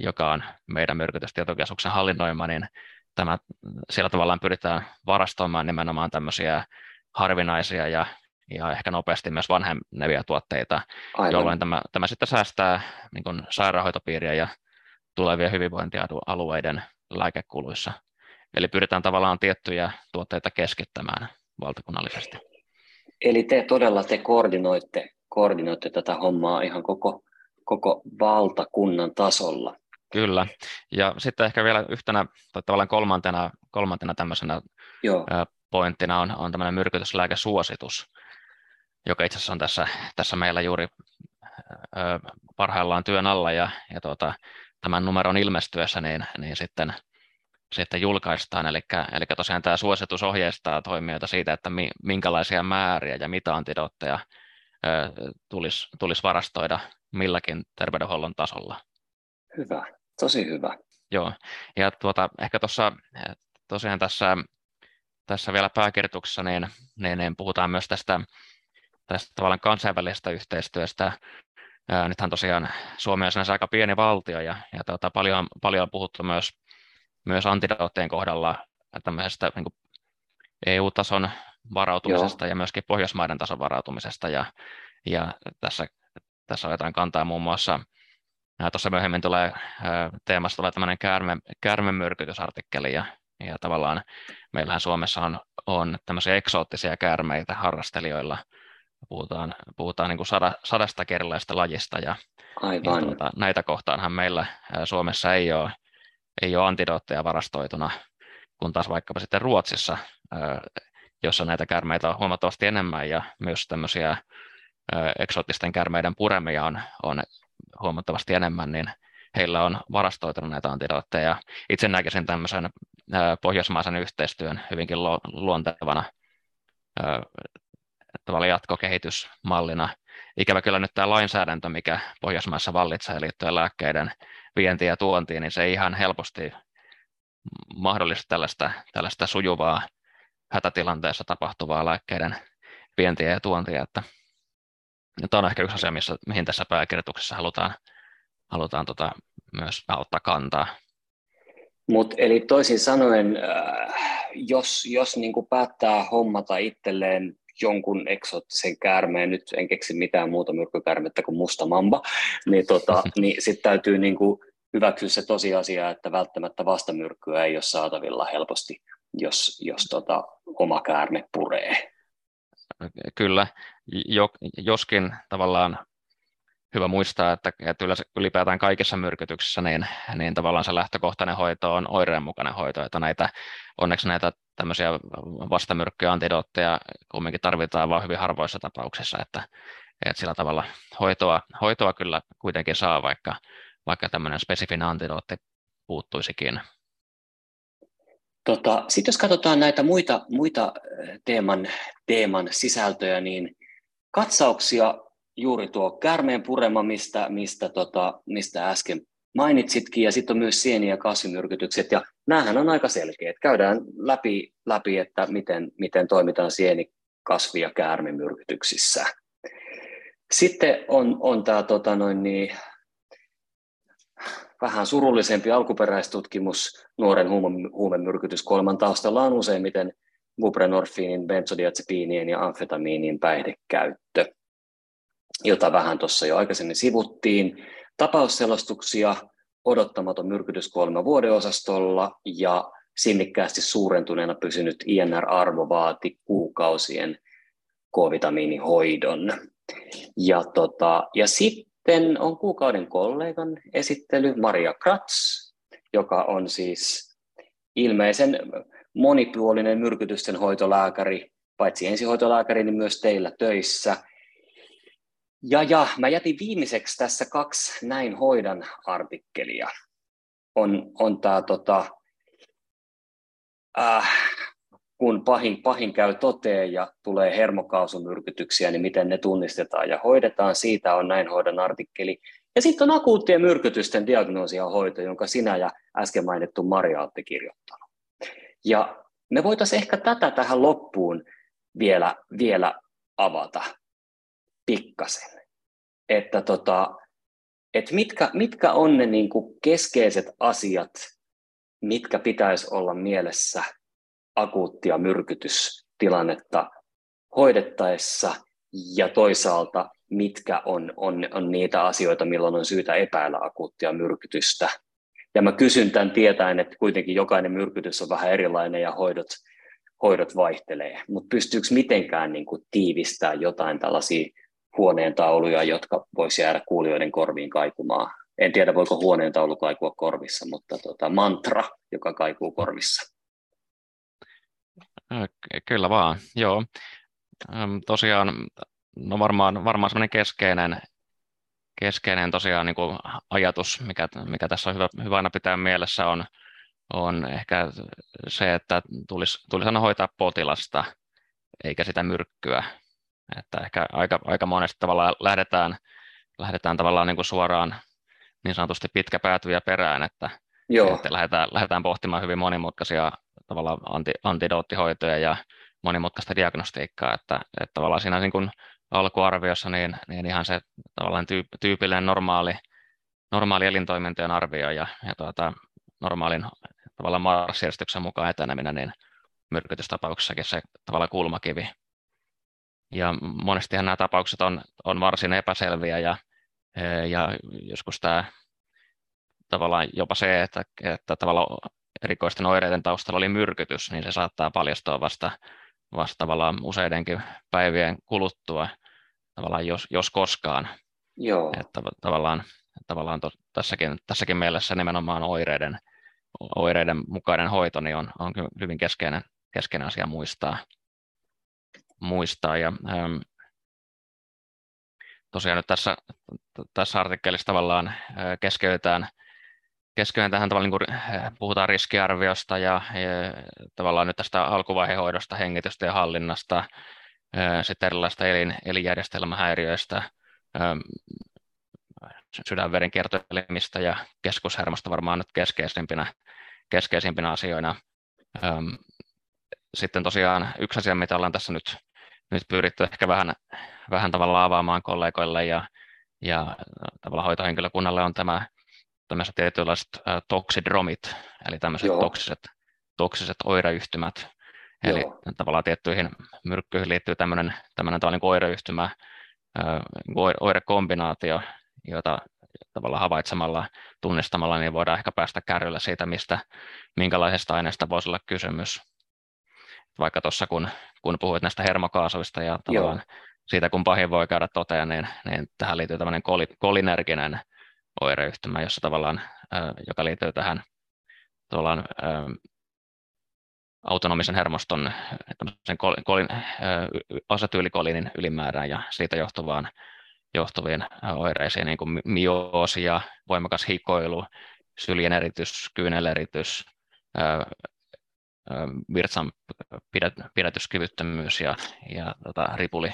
joka on meidän myrkytystietokeskuksen hallinnoima, niin tämä, siellä tavallaan pyritään varastoimaan nimenomaan tämmöisiä harvinaisia ja, ja ehkä nopeasti myös vanhenevia tuotteita, Aivan. jolloin tämä, tämä sitten säästää niin kuin sairaanhoitopiiriä ja tulevien hyvinvointialueiden lääkekuluissa. Eli pyritään tavallaan tiettyjä tuotteita keskittämään valtakunnallisesti. Eli te todella te koordinoitte, koordinoitte tätä hommaa ihan koko koko valtakunnan tasolla. Kyllä. Ja sitten ehkä vielä yhtenä tai tavallaan kolmantena, kolmantena tämmöisenä Joo. pointtina on, on tämmöinen myrkytyslääkesuositus, joka itse asiassa on tässä, tässä meillä juuri ö, parhaillaan työn alla, ja, ja tuota, tämän numeron ilmestyessä niin, niin sitten, sitten julkaistaan. Eli, eli tosiaan tämä suositus ohjeistaa toimijoita siitä, että mi, minkälaisia määriä ja mitä antidootteja tulisi tulis varastoida milläkin terveydenhuollon tasolla. Hyvä, tosi hyvä. Joo, ja tuota, ehkä tuossa tosiaan tässä, tässä vielä pääkirjoituksessa niin, niin, niin puhutaan myös tästä, tästä tavallaan kansainvälisestä yhteistyöstä. Ää, nythän tosiaan Suomi on sinänsä aika pieni valtio, ja, ja tuota, paljon, paljon on puhuttu myös, myös antidoottien kohdalla tämmöisestä niin kuin E U-tason varautumisesta Joo. ja myöskin Pohjoismaiden tason varautumisesta, ja, ja tässä Tässä otetaan kantaa muun muassa, tuossa myöhemmin tulee, teemassa tulee tämmöinen käärme, käärmemyrkytysartikkeli, ja, ja tavallaan meillähän Suomessa on, on tämmöisiä eksoottisia käärmeitä harrastelijoilla, puhutaan, puhutaan niin kuin sada, sadastakin erilaisesta lajista, ja, ja tuota, näitä kohtaanhan meillä Suomessa ei ole, ei ole antidootteja varastoituna, kun taas vaikkapa sitten Ruotsissa, jossa näitä käärmeitä on huomattavasti enemmän, ja myös tämmöisiä eksoottisten käärmeiden puremia on, on huomattavasti enemmän, niin heillä on varastoitunut näitä antidootteja. Itse näkisin tämmöisen pohjoismaisen yhteistyön hyvinkin luontevana tavallaan jatkokehitysmallina. Ikävä kyllä nyt tämä lainsäädäntö, mikä Pohjoismaissa vallitsee liittyen lääkkeiden vientiin ja tuontiin, niin se ei ihan helposti mahdollista tällaista, tällaista sujuvaa hätätilanteessa tapahtuvaa lääkkeiden vientiä ja tuontia, että tämä on ehkä yksi asia, missä, mihin tässä pääkirjoituksessa halutaan, halutaan tota, myös ottaa kantaa. Mut eli toisin sanoen, äh, jos, jos niin kuin päättää hommata itselleen jonkun eksoottisen käärmeen, nyt en keksi mitään muuta myrkkykäärmettä kuin musta mamba, niin, tota, niin sitten täytyy niin kuin hyväksyä se tosiasia, että välttämättä vastamyrkkyä ei ole saatavilla helposti, jos, jos tota, oma käärme puree. Kyllä, joskin tavallaan hyvä muistaa, että ylipäätään kaikissa myrkytyksissä niin, niin tavallaan se lähtökohtainen hoito on oireenmukainen hoito, että näitä, onneksi näitä tämmöisiä vastamyrkkyjä, antidootteja kumminkin tarvitaan vain hyvin harvoissa tapauksissa, että, Et sillä tavalla hoitoa, hoitoa kyllä kuitenkin saa, vaikka, vaikka tämmöinen spesifinen antidootti puuttuisikin. Tota, sitten jos katsotaan näitä muita, muita teeman, teeman sisältöjä, niin katsauksia juuri tuo käärmeen purema, mistä, mistä, tota, mistä äsken mainitsitkin, ja sitten on myös sieni- ja kasvimyrkytykset, ja näähän on aika selkeät. Käydään läpi, läpi että miten, miten toimitaan sieni-, kasvi- ja käärmimyrkytyksissä. Sitten on, on tämä tota noin niin, vähän surullisempi alkuperäistutkimus nuoren huumemyrkytyskuoleman taustalla on useimmiten buprenorfiinin, benzodiazepiinien ja amfetamiinin päihdekäyttö, jota vähän tuossa jo aikaisemmin sivuttiin. Tapausselostuksia, odottamaton myrkytyskuolema vuodeosastolla ja sinnikkäästi suurentuneena pysynyt I N R-arvo vaati kuukausien K-vitamiinihoidon. Ja, tota, ja sitten on kuukauden kollegan esittely Maria Kratz, joka on siis ilmeisen monipuolinen myrkytysten hoitolääkäri, paitsi ensihoitolääkäri, niin myös teillä töissä. Ja, ja mä jätin viimeiseksi tässä kaksi Näin hoidan -artikkelia. On, on tää tota, äh, kun pahin, pahin käy toteen ja tulee hermokaasumyrkytyksiä, niin miten ne tunnistetaan ja hoidetaan. Siitä on Näin hoidan -artikkeli. Ja sitten on akuuttien myrkytysten diagnoosi ja hoito, jonka sinä ja äsken mainittu Maria olette kirjoittanut. Ja me voitaisiin ehkä tätä tähän loppuun vielä, vielä avata pikkasen, että tota, et mitkä, mitkä on ne niinku keskeiset asiat, mitkä pitäisi olla mielessä akuuttia myrkytystilannetta hoidettaessa, ja toisaalta mitkä on, on, on niitä asioita, milloin on syytä epäillä akuuttia myrkytystä. Ja mä kysyn tämän tietäen, että kuitenkin jokainen myrkytys on vähän erilainen ja hoidot, hoidot vaihtelee, mutta pystyykö mitenkään niinku tiivistämään jotain tällaisia huoneentauluja, jotka voisi jäädä kuulijoiden korviin kaikumaan. En tiedä, voiko huoneentaulu kaikua korvissa, mutta tota, mantra, joka kaikuu korvissa. Kyllä vaan, joo. Tosiaan, no varmaan, varmaan semmoinen keskeinen, keskeinen tosiaan niin kuin ajatus, mikä, mikä tässä on hyvä, hyvä aina pitää mielessä, on, on ehkä se, että tulisi, tulisi aina hoitaa potilasta, eikä sitä myrkkyä. Että ehkä aika, aika monesti tavallaan lähdetään, lähdetään tavallaan niin kuin suoraan niin sanotusti pitkä päätyjä perään, että, että lähdetään, lähdetään pohtimaan hyvin monimutkaisia tavallaan anti, antidoottihoitoja ja monimutkaista diagnostiikkaa, että, että tavallaan siinä niin kuin alkuarviossa niin, niin ihan se tavallaan tyyp, tyypillinen normaali, normaali elintoimintojen arvio ja, ja tuota, normaalin tavallaan marssijärjestyksen mukaan eteneminen, niin myrkytystapauksessakin se tavallaan kulmakivi. Ja monestihan nämä tapaukset on, on varsin epäselviä ja, ja joskus tämä tavallaan jopa se, että, että tavallaan erikoisten oireiden taustalla oli myrkytys, niin se saattaa paljastua vasta, vasta tavallaan useidenkin päivien kuluttua, tavallaan jos, jos koskaan. Joo. Että tavallaan, tavallaan to, tässäkin, tässäkin mielessä nimenomaan oireiden, oireiden mukainen hoito niin on, on hyvin keskeinen, keskeinen asia muistaa. muistaa. Ja, äm, tosiaan nyt tässä, tässä artikkelissa tavallaan ä, keskeytään, keskeytään tähän tavallaan, niin kuin puhutaan riskiarviosta ja, ja tavallaan nyt tästä alkuvaihehoidosta, hengitystä ja hallinnasta, ä, sitten erilaista elin, elinjärjestelmähäiriöistä, ä, sydänverenkiertoelimistä ja keskushermosta varmaan nyt keskeisimpinä, keskeisimpinä asioina. Ä, sitten tosiaan yksi asia, mitä ollaan tässä nyt nyt pyritty ehkä vähän, vähän tavallaan avaamaan kollegoille ja, ja tavallaan hoitohenkilökunnalle on tämä, tämmöiset tietynlaiset ä, toksidromit, eli tämmöiset toksiset, toksiset oireyhtymät. Eli tavallaan tiettyihin myrkkyihin liittyy tämmöinen, tämmöinen tavallaan niin kuin oireyhtymä, ä, oirekombinaatio, jota tavallaan havaitsemalla, tunnistamalla, niin voidaan ehkä päästä kärrylle siitä, mistä, minkälaisesta aineesta voisi olla kysymys. Vaikka tuossa, kun, kun puhuit näistä hermokaasuista ja tavallaan siitä, kun pahin voi käydä toteen, niin, niin tähän liittyy tämmöinen kolinerginen oireyhtymä, jossa tavallaan, äh, joka liittyy tähän tavallaan, äh, autonomisen hermoston kol, kol, asetyylikoliinin ylimäärään ja siitä johtuvaan, johtuviin oireisiin, niin kuin mioosia, voimakas hikoilu, syljen eritys, kyyneleritys, virtsan pidätyskyvyttömyys ja, ja tota, ripuli.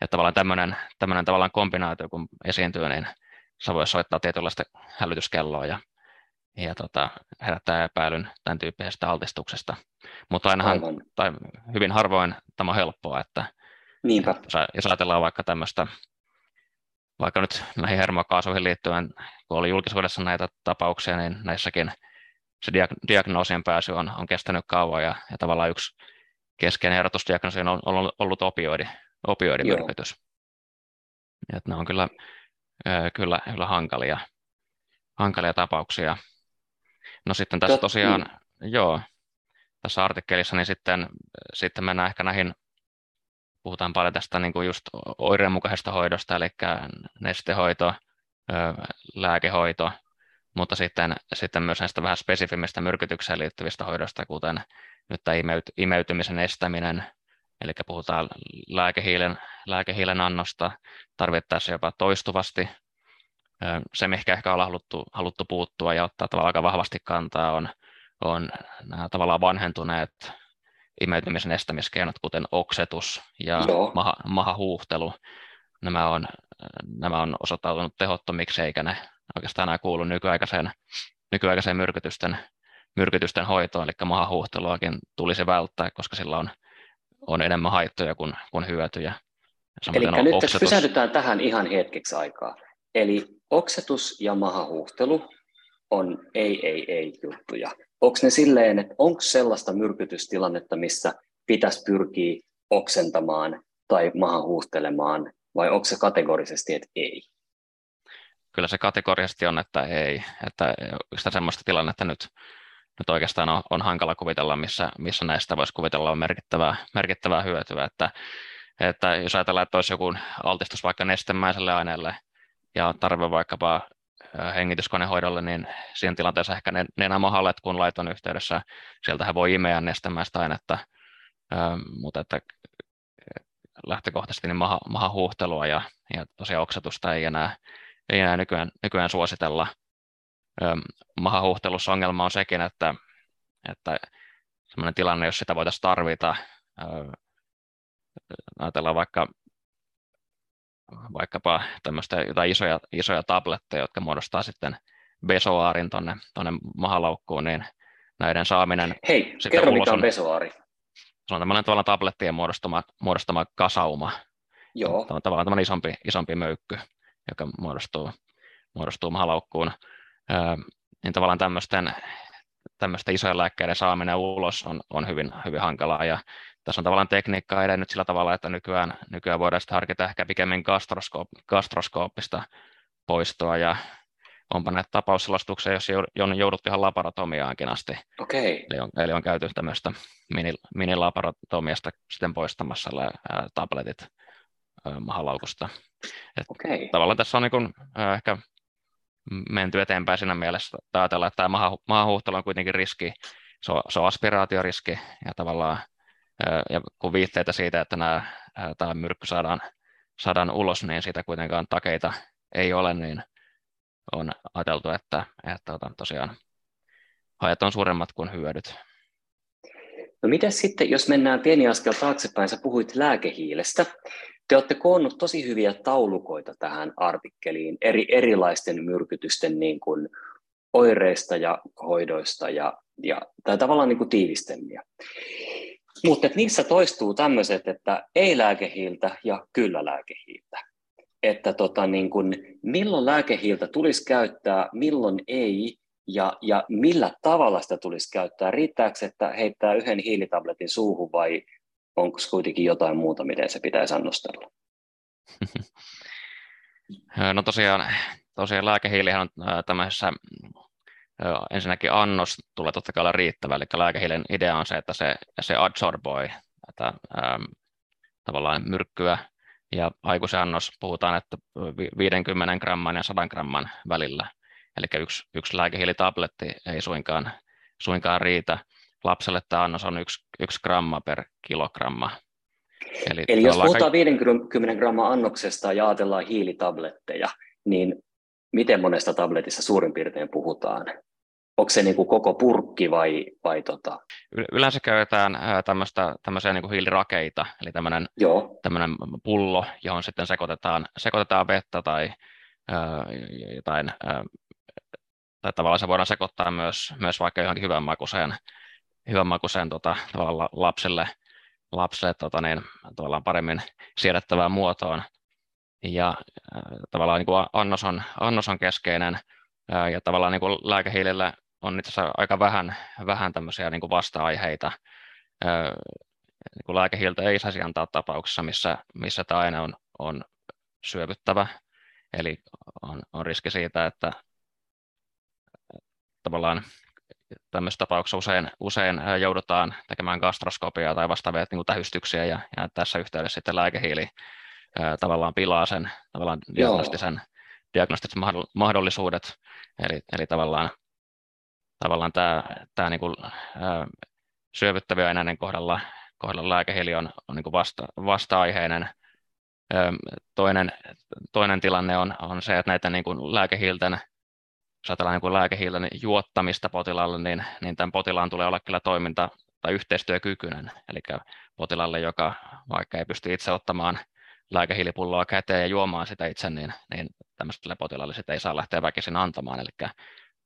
Että tavallaan tämmöinen, tämmöinen tavallaan kombinaatio, kun esiintyy, niin se voi soittaa tietynlaista hälytyskelloa ja, ja tota, herättää epäilyn tämän tyyppisestä altistuksesta. Mutta ainahan, tai hyvin harvoin tämä on helppoa, että niinpä. Jos ajatellaan vaikka tämmöistä, vaikka nyt näihin hermokaasuihin liittyen, kun oli julkisuudessa näitä tapauksia, niin näissäkin se diagnoosien pääsy on, on kestänyt kauan ja, ja tavallaan yksi keskeinen erotus diagnoosiin on ollut opioidi, opioidimyrkytys. Et ne on kyllä, kyllä, kyllä hankalia, hankalia tapauksia. No sitten tässä tosiaan, mm. joo, tässä artikkelissa niin sitten, sitten mennään ehkä näihin, puhutaan paljon tästä niin kuin just oireenmukaisesta hoidosta, eli nestehoito, lääkehoito, mutta sitten, sitten myös näistä vähän spesifimmistä myrkytykseen liittyvistä hoidoista, kuten nyt tämä imeytymisen estäminen, eli puhutaan lääkehiilen, lääkehiilen annosta, tarvittaessa jopa toistuvasti. Se, mihinkä ehkä ollaan haluttu, haluttu puuttua ja ottaa tavallaan aika vahvasti kantaa, on, on nämä tavallaan vanhentuneet imeytymisen estämiskeinot, kuten oksetus ja maha, mahahuuhtelu. Nämä on, nämä on osoittautunut tehottomiksi, eikä ne oikeastaan enää kuulu nykyaikaiseen, nykyaikaiseen myrkytysten, myrkytysten hoitoon, eli mahahuuhteluakin tulisi välttää, koska sillä on, on enemmän haittoja kuin, kuin hyötyjä. Eli nyt tässä pysähdytään tähän ihan hetkeksi aikaa. Eli oksetus ja mahahuuhtelu on ei, ei, ei juttuja. Onko ne silleen, että onko sellaista myrkytystilannetta, missä pitäisi pyrkiä oksentamaan tai mahahuuhtelemaan, vai onko se kategorisesti, että ei? Kyllä se kategorisesti on, että ei. Että sitä sellaista tilannetta nyt, nyt oikeastaan on, on hankala kuvitella, missä, missä näistä voisi kuvitella on merkittävää, merkittävää hyötyä. Että, että jos ajatellaan, että olisi joku altistus vaikka nestemäiselle aineelle ja tarve vaikkapa hengityskonehoidolle, niin siinä tilanteessa ehkä nenämahaletkun laiton yhteydessä, sieltähän voi imeä nestemäistä ainetta, mutta että lähtökohtaisesti niin maha, mahahuuhtelua ja, ja tosiaan oksetusta ei enää, ei enää nykyään, nykyään suositella. Mahahuuhtelussa ongelma on sekin, että, että sellainen tilanne, jos sitä voitaisiin tarvita, ajatellaan vaikka vaikkapa tämmöistä jotain isoja, isoja tabletteja, jotka muodostaa sitten besoaarin tuonne tonne mahalaukkuun, niin näiden saaminen... Hei, kerro mikä on besoaari. Se on tämmöinen tavallaan tablettien muodostama, muodostama kasauma. Joo. Tämä on tavallaan tämmöinen isompi, isompi möykky, joka muodostuu, muodostuu mahalaukkuun. Öö, niin tavallaan tämmöisten, tämmöisten isojen lääkkeiden saaminen ulos on, on hyvin, hyvin hankalaa ja tässä on tavallaan tekniikkaa edennyt sillä tavalla, että nykyään, nykyään voidaan sitten harkita ehkä pikemmin gastroskoop, gastroskooppista poistoa ja onpa näitä tapausselostuksia, jos on jouduttu ihan laparotomiaankin asti. Okay. Eli, on, eli on käyty tämmöistä minilaparotomiasta sitten poistamassa ää, tabletit ää, mahalaukusta. Okay. Tavallaan tässä on niin kun, ää, ehkä menty eteenpäin siinä mielessä, että ajatellaan, että tämä maha, mahahuuhtelu on kuitenkin riski, se on, se on aspiraatioriski ja tavallaan ja kun viitteitä siitä, että nämä, tämä myrkky saadaan, saadaan ulos, niin siitä kuitenkaan takeita ei ole, niin on ajateltu, että, että tosiaan hajat on suuremmat kuin hyödyt. No mitä sitten, jos mennään pieni askel taaksepäin, sä puhuit lääkehiilestä. Te olette koonnut tosi hyviä taulukoita tähän artikkeliin eri, erilaisten myrkytysten niin kuin oireista ja hoidoista ja, ja tai tavallaan niin kuin tiivistelmiä. Mutta niissä toistuu tämmöiset, että ei lääkehiiltä ja kyllä lääkehiiltä. Että tota, niin kun, milloin lääkehiiltä tulisi käyttää, milloin ei ja, ja millä tavalla sitä tulisi käyttää. Riittääkö, että heittää yhden hiilitabletin suuhun vai onko kuitenkin jotain muuta, miten se pitäisi annostella? No tosiaan, tosiaan lääkehiilihän on tämmöisessä... Ensinnäkin annos tulee totta kai olla riittävä, eli lääkehiilen idea on se, että se, se adsorboi tätä, äm, tavallaan myrkkyä, ja aikuisen annos puhutaan, että viidenkymmenen gramman ja sadan gramman välillä, eli yksi, yksi lääkehiilitabletti ei suinkaan, suinkaan riitä. lapselle tämä annos on yksi, yksi gramma per kilogramma. Eli, Eli jos puhutaan viisikymmentä grammaa annoksesta ja ajatellaan hiilitabletteja, niin miten monesta tabletissa suurin piirtein puhutaan? Onko se niin kuin koko purkki vai, vai tota? Yleensä käytetään tämmöistä, tämmöisiä niin kuin hiilirakeita, eli tämmöinen, tämmöinen pullo, johon sitten sekoitetaan, sekoitetaan vettä tai äh, jotain, äh, tai tavallaan se voidaan sekoittaa myös, myös vaikka johonkin hyvän makuiseen, hyvän makuiseen tota, tavallaan lapsille, lapsille tota, niin, tavallaan paremmin siedettävään muotoon. Ja äh, tavallaan niin kuin annos on, annos on keskeinen. Ja tavallaan niin kuin lääkehiilillä on itse asiassa aika vähän, vähän tämmöisiä niin kuin vasta-aiheita. Niin kuin lääkehiiltä ei saisi antaa tapauksessa, missä, missä tämä aine on, on syövyttävä. Eli on, on riski siitä, että tavallaan tämmöisessä tapauksessa usein, usein joudutaan tekemään gastroskopiaa tai vastaavia niin kuin tähystyksiä. Ja, ja tässä yhteydessä sitten lääkehiili tavallaan pilaa sen tavallaan diagnostisen. diagnostiset mahdollisuudet, eli, eli tavallaan, tavallaan tämä, tämä niin kuin, ää, syövyttäviä aineiden kohdalla, kohdalla lääkehiili on, on niin kuin vasta, vasta-aiheinen. Ää, toinen, toinen tilanne on, on se, että näitä niin kuin lääkehiilten, jos ajatellaan niin kuin lääkehiilten juottamista potilaalle, niin, niin tämän potilaan tulee olla kyllä toiminta- tai yhteistyökykyinen, eli potilaalle, joka vaikka ei pysty itse ottamaan lääkehiilipulloa käteen ja juomaan sitä itse, niin, niin tämmöiselle potilaalle sitä ei saa lähteä väkisin antamaan. Eli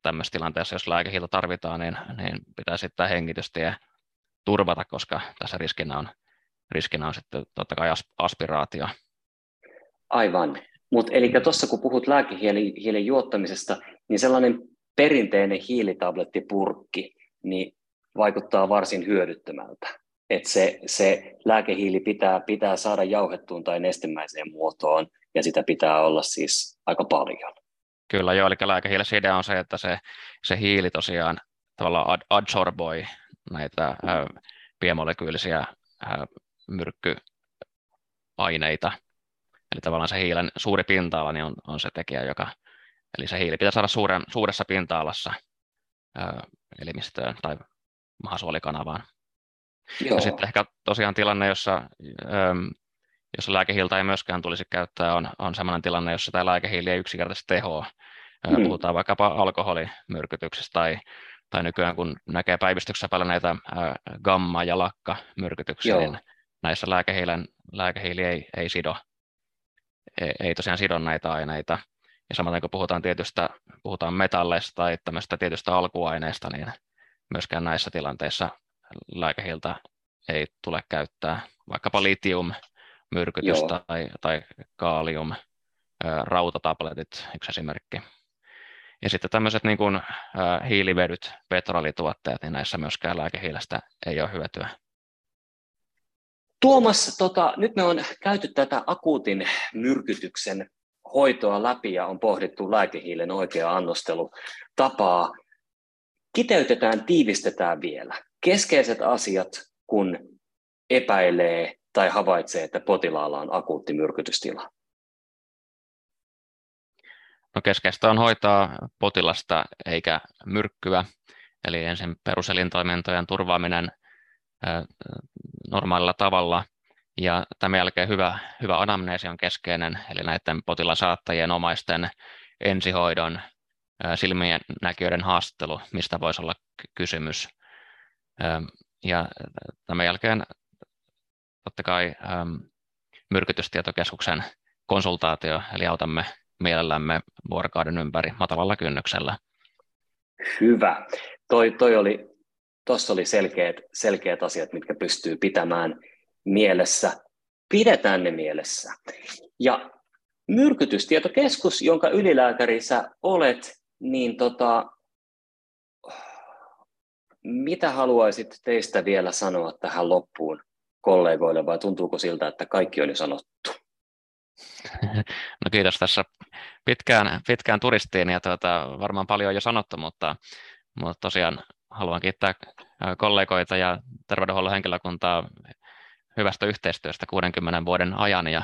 tämmöisessä tilanteessa, jos lääkehiiltä tarvitaan, niin, niin pitää sitten hengitystie turvata, koska tässä riskinä on, riskinä on sitten totta kai aspiraatio. Aivan. Mutta eli tuossa kun puhut lääkehiilen juottamisesta, niin sellainen perinteinen hiilitablettipurkki niin vaikuttaa varsin hyödyttömältä. Että se, se lääkehiili pitää, pitää saada jauhettuun tai nestemäiseen muotoon, ja sitä pitää olla siis aika paljon. Kyllä joo, eli lääkehiilessä idea on se, että se, se hiili tosiaan tavallaan ad, adsorboi näitä äh, pienmolekyylisiä äh, myrkkyaineita. Eli tavallaan se hiilen suuri pinta-ala niin on, on se tekijä, joka, eli se hiili pitää saada suuren, suuressa pinta-alassa äh, elimistöön tai mahasuolikanavaan. Joo. Ja sitten ehkä tosiaan tilanne, jossa, jossa lääkehiiltä ei myöskään tulisi käyttää, on, on sellainen tilanne, jossa tämä lääkehiili ei yksinkertaisesti tehoa. Mm. Puhutaan vaikkapa alkoholimyrkytyksistä tai, tai nykyään, kun näkee päivystyksessä paljon näitä gamma- ja lakkamyrkytyksiä, niin näissä lääkehiili ei, ei, sido, ei, ei tosiaan sido näitä aineita. Ja samaten kun puhutaan, tietystä, puhutaan metalleista tai tämmöistä tietystä alkuaineista, niin myöskään näissä tilanteissa lääkehiiltä ei tule käyttää vaikkapa litium-myrkytys tai, tai kaalium, rautatabletit, yksi esimerkki. Ja sitten tämmöiset niin kuin hiilivedyt, petrolituotteet, niin näissä myöskään lääkehiilestä ei ole hyötyä. Tuomas, tota, nyt me on käyty tätä akuutin myrkytyksen hoitoa läpi ja on pohdittu lääkehiilen oikeaa annostelutapaa. Kiteytetään, tiivistetään vielä. Keskeiset asiat, kun epäilee tai havaitsee, että potilaalla on akuutti myrkytystila. No keskeistä on hoitaa potilasta eikä myrkkyä, eli ensin peruselintoimintojen turvaaminen äh, normaalilla tavalla, ja tämän jälkeen hyvä, hyvä anamneesi on keskeinen, eli näiden potilaan saattajien omaisten ensihoidon äh, silmien näkijöiden haastattelu, mistä voisi olla kysymys. Ja tämän jälkeen totta kai myrkytystietokeskuksen konsultaatio, eli autamme mielellämme vuorokauden ympäri matalalla kynnyksellä. Hyvä. Toi, toi oli, tossa oli selkeät, selkeät asiat, mitkä pystyy pitämään mielessä. Pidetään ne mielessä. Ja myrkytystietokeskus, jonka ylilääkäri sä olet, niin tota... mitä haluaisit teistä vielä sanoa tähän loppuun kollegoille, vai tuntuuko siltä, että kaikki on jo sanottu? No kiitos, tässä pitkään, pitkään turistiin ja tuota, varmaan paljon on jo sanottu, mutta, mutta tosiaan haluan kiittää kollegoita ja terveydenhuollon henkilökuntaa hyvästä yhteistyöstä kuudenkymmenen vuoden ajan, ja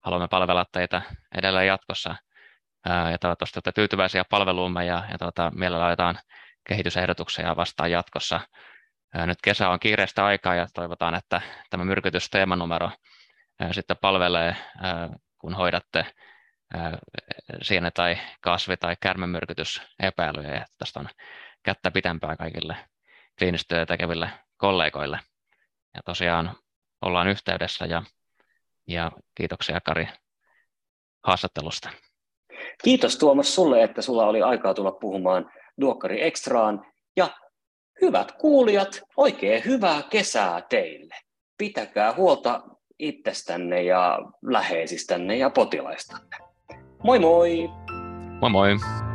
haluamme palvella teitä edelleen jatkossa ja toivottavasti olette tyytyväisiä palveluumme ja, ja tuota, mielellä ajetaan kehitysehdotuksia vastaan jatkossa. Nyt kesä on kiireistä aikaa ja toivotaan, että tämä myrkytysteemanumero sitten palvelee, kun hoidatte siene- tai kasvi- tai kärmemyrkytysepäilyjä. Ja tästä on kättä pitempää kaikille kliinistyötä tekeville kollegoille. Ja tosiaan ollaan yhteydessä ja, ja kiitoksia Kari haastattelusta. Kiitos Tuomas sulle, että sulla oli aikaa tulla puhumaan Duokkari Ekstraan. Ja hyvät kuulijat, oikein hyvää kesää teille. Pitäkää huolta itsestänne ja läheisistänne ja potilaistanne. Moi moi! Moi moi!